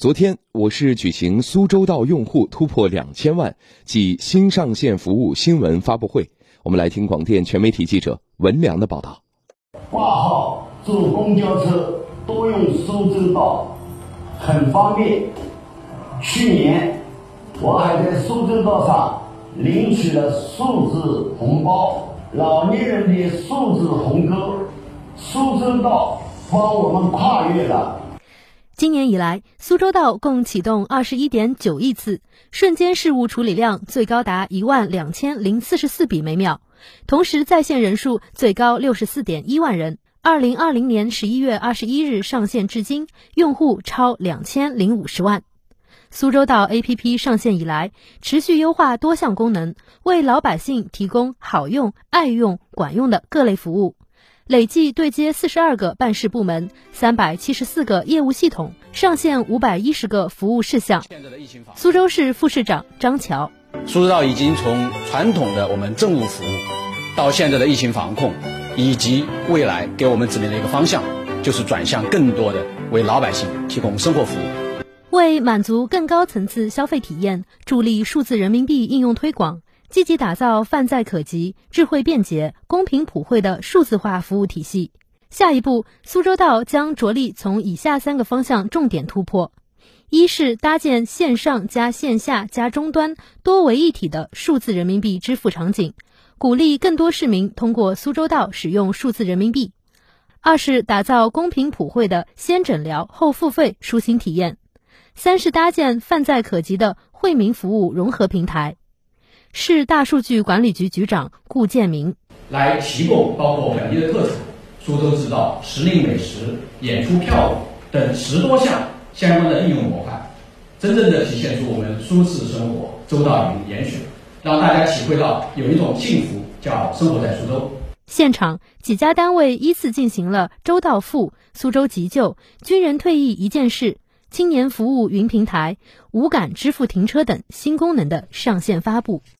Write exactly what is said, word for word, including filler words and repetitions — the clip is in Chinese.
昨天，我市举行苏州道用户突破两千万及新上线服务新闻发布会，我们来听广电全媒体记者文良的报道。挂号坐公交车多用苏州道，很方便。去年我还在苏州道上领取了数字红包，老年人的数字鸿沟，苏州道帮我们跨越了。今年以来，苏州道共启动 二十一点九 亿次，瞬间事务处理量最高达 一万两千零四十四 笔每秒，同时在线人数最高 六十四点一万人。二零二零年十一月二十一日上线至今，用户超两千零五十万。苏州道 A P P 上线以来，持续优化多项功能，为老百姓提供好用、爱用、管用的各类服务。累计对接四十二个办事部门、三百七十四个业务系统，上线五百一十个服务事项。苏州市副市长张桥：苏州道已经从传统的我们政务服务，到现在的疫情防控，以及未来给我们指明了一个方向，就是转向更多的为老百姓提供生活服务。为满足更高层次消费体验，助力数字人民币应用推广，积极打造泛在可及、智慧便捷、公平普惠的数字化服务体系。下一步，苏州道将着力从以下三个方向重点突破：一是搭建线上加线下加终端多维一体的数字人民币支付场景，鼓励更多市民通过苏州道使用数字人民币；二是打造公平普惠的先诊疗后付费舒心体验；三是搭建泛在可及的惠民服务融合平台。市大数据管理局局长顾建明来提供包括本地的特产、苏州制造、时令美食、演出票务等十多项相关的应用模块，真正的体现出我们苏式生活周到与延续，让大家体会到有一种幸福叫生活在苏州。现场几家单位依次进行了周到付、苏州急救、军人退役一件事、青年服务云平台、无感支付停车等新功能的上线发布。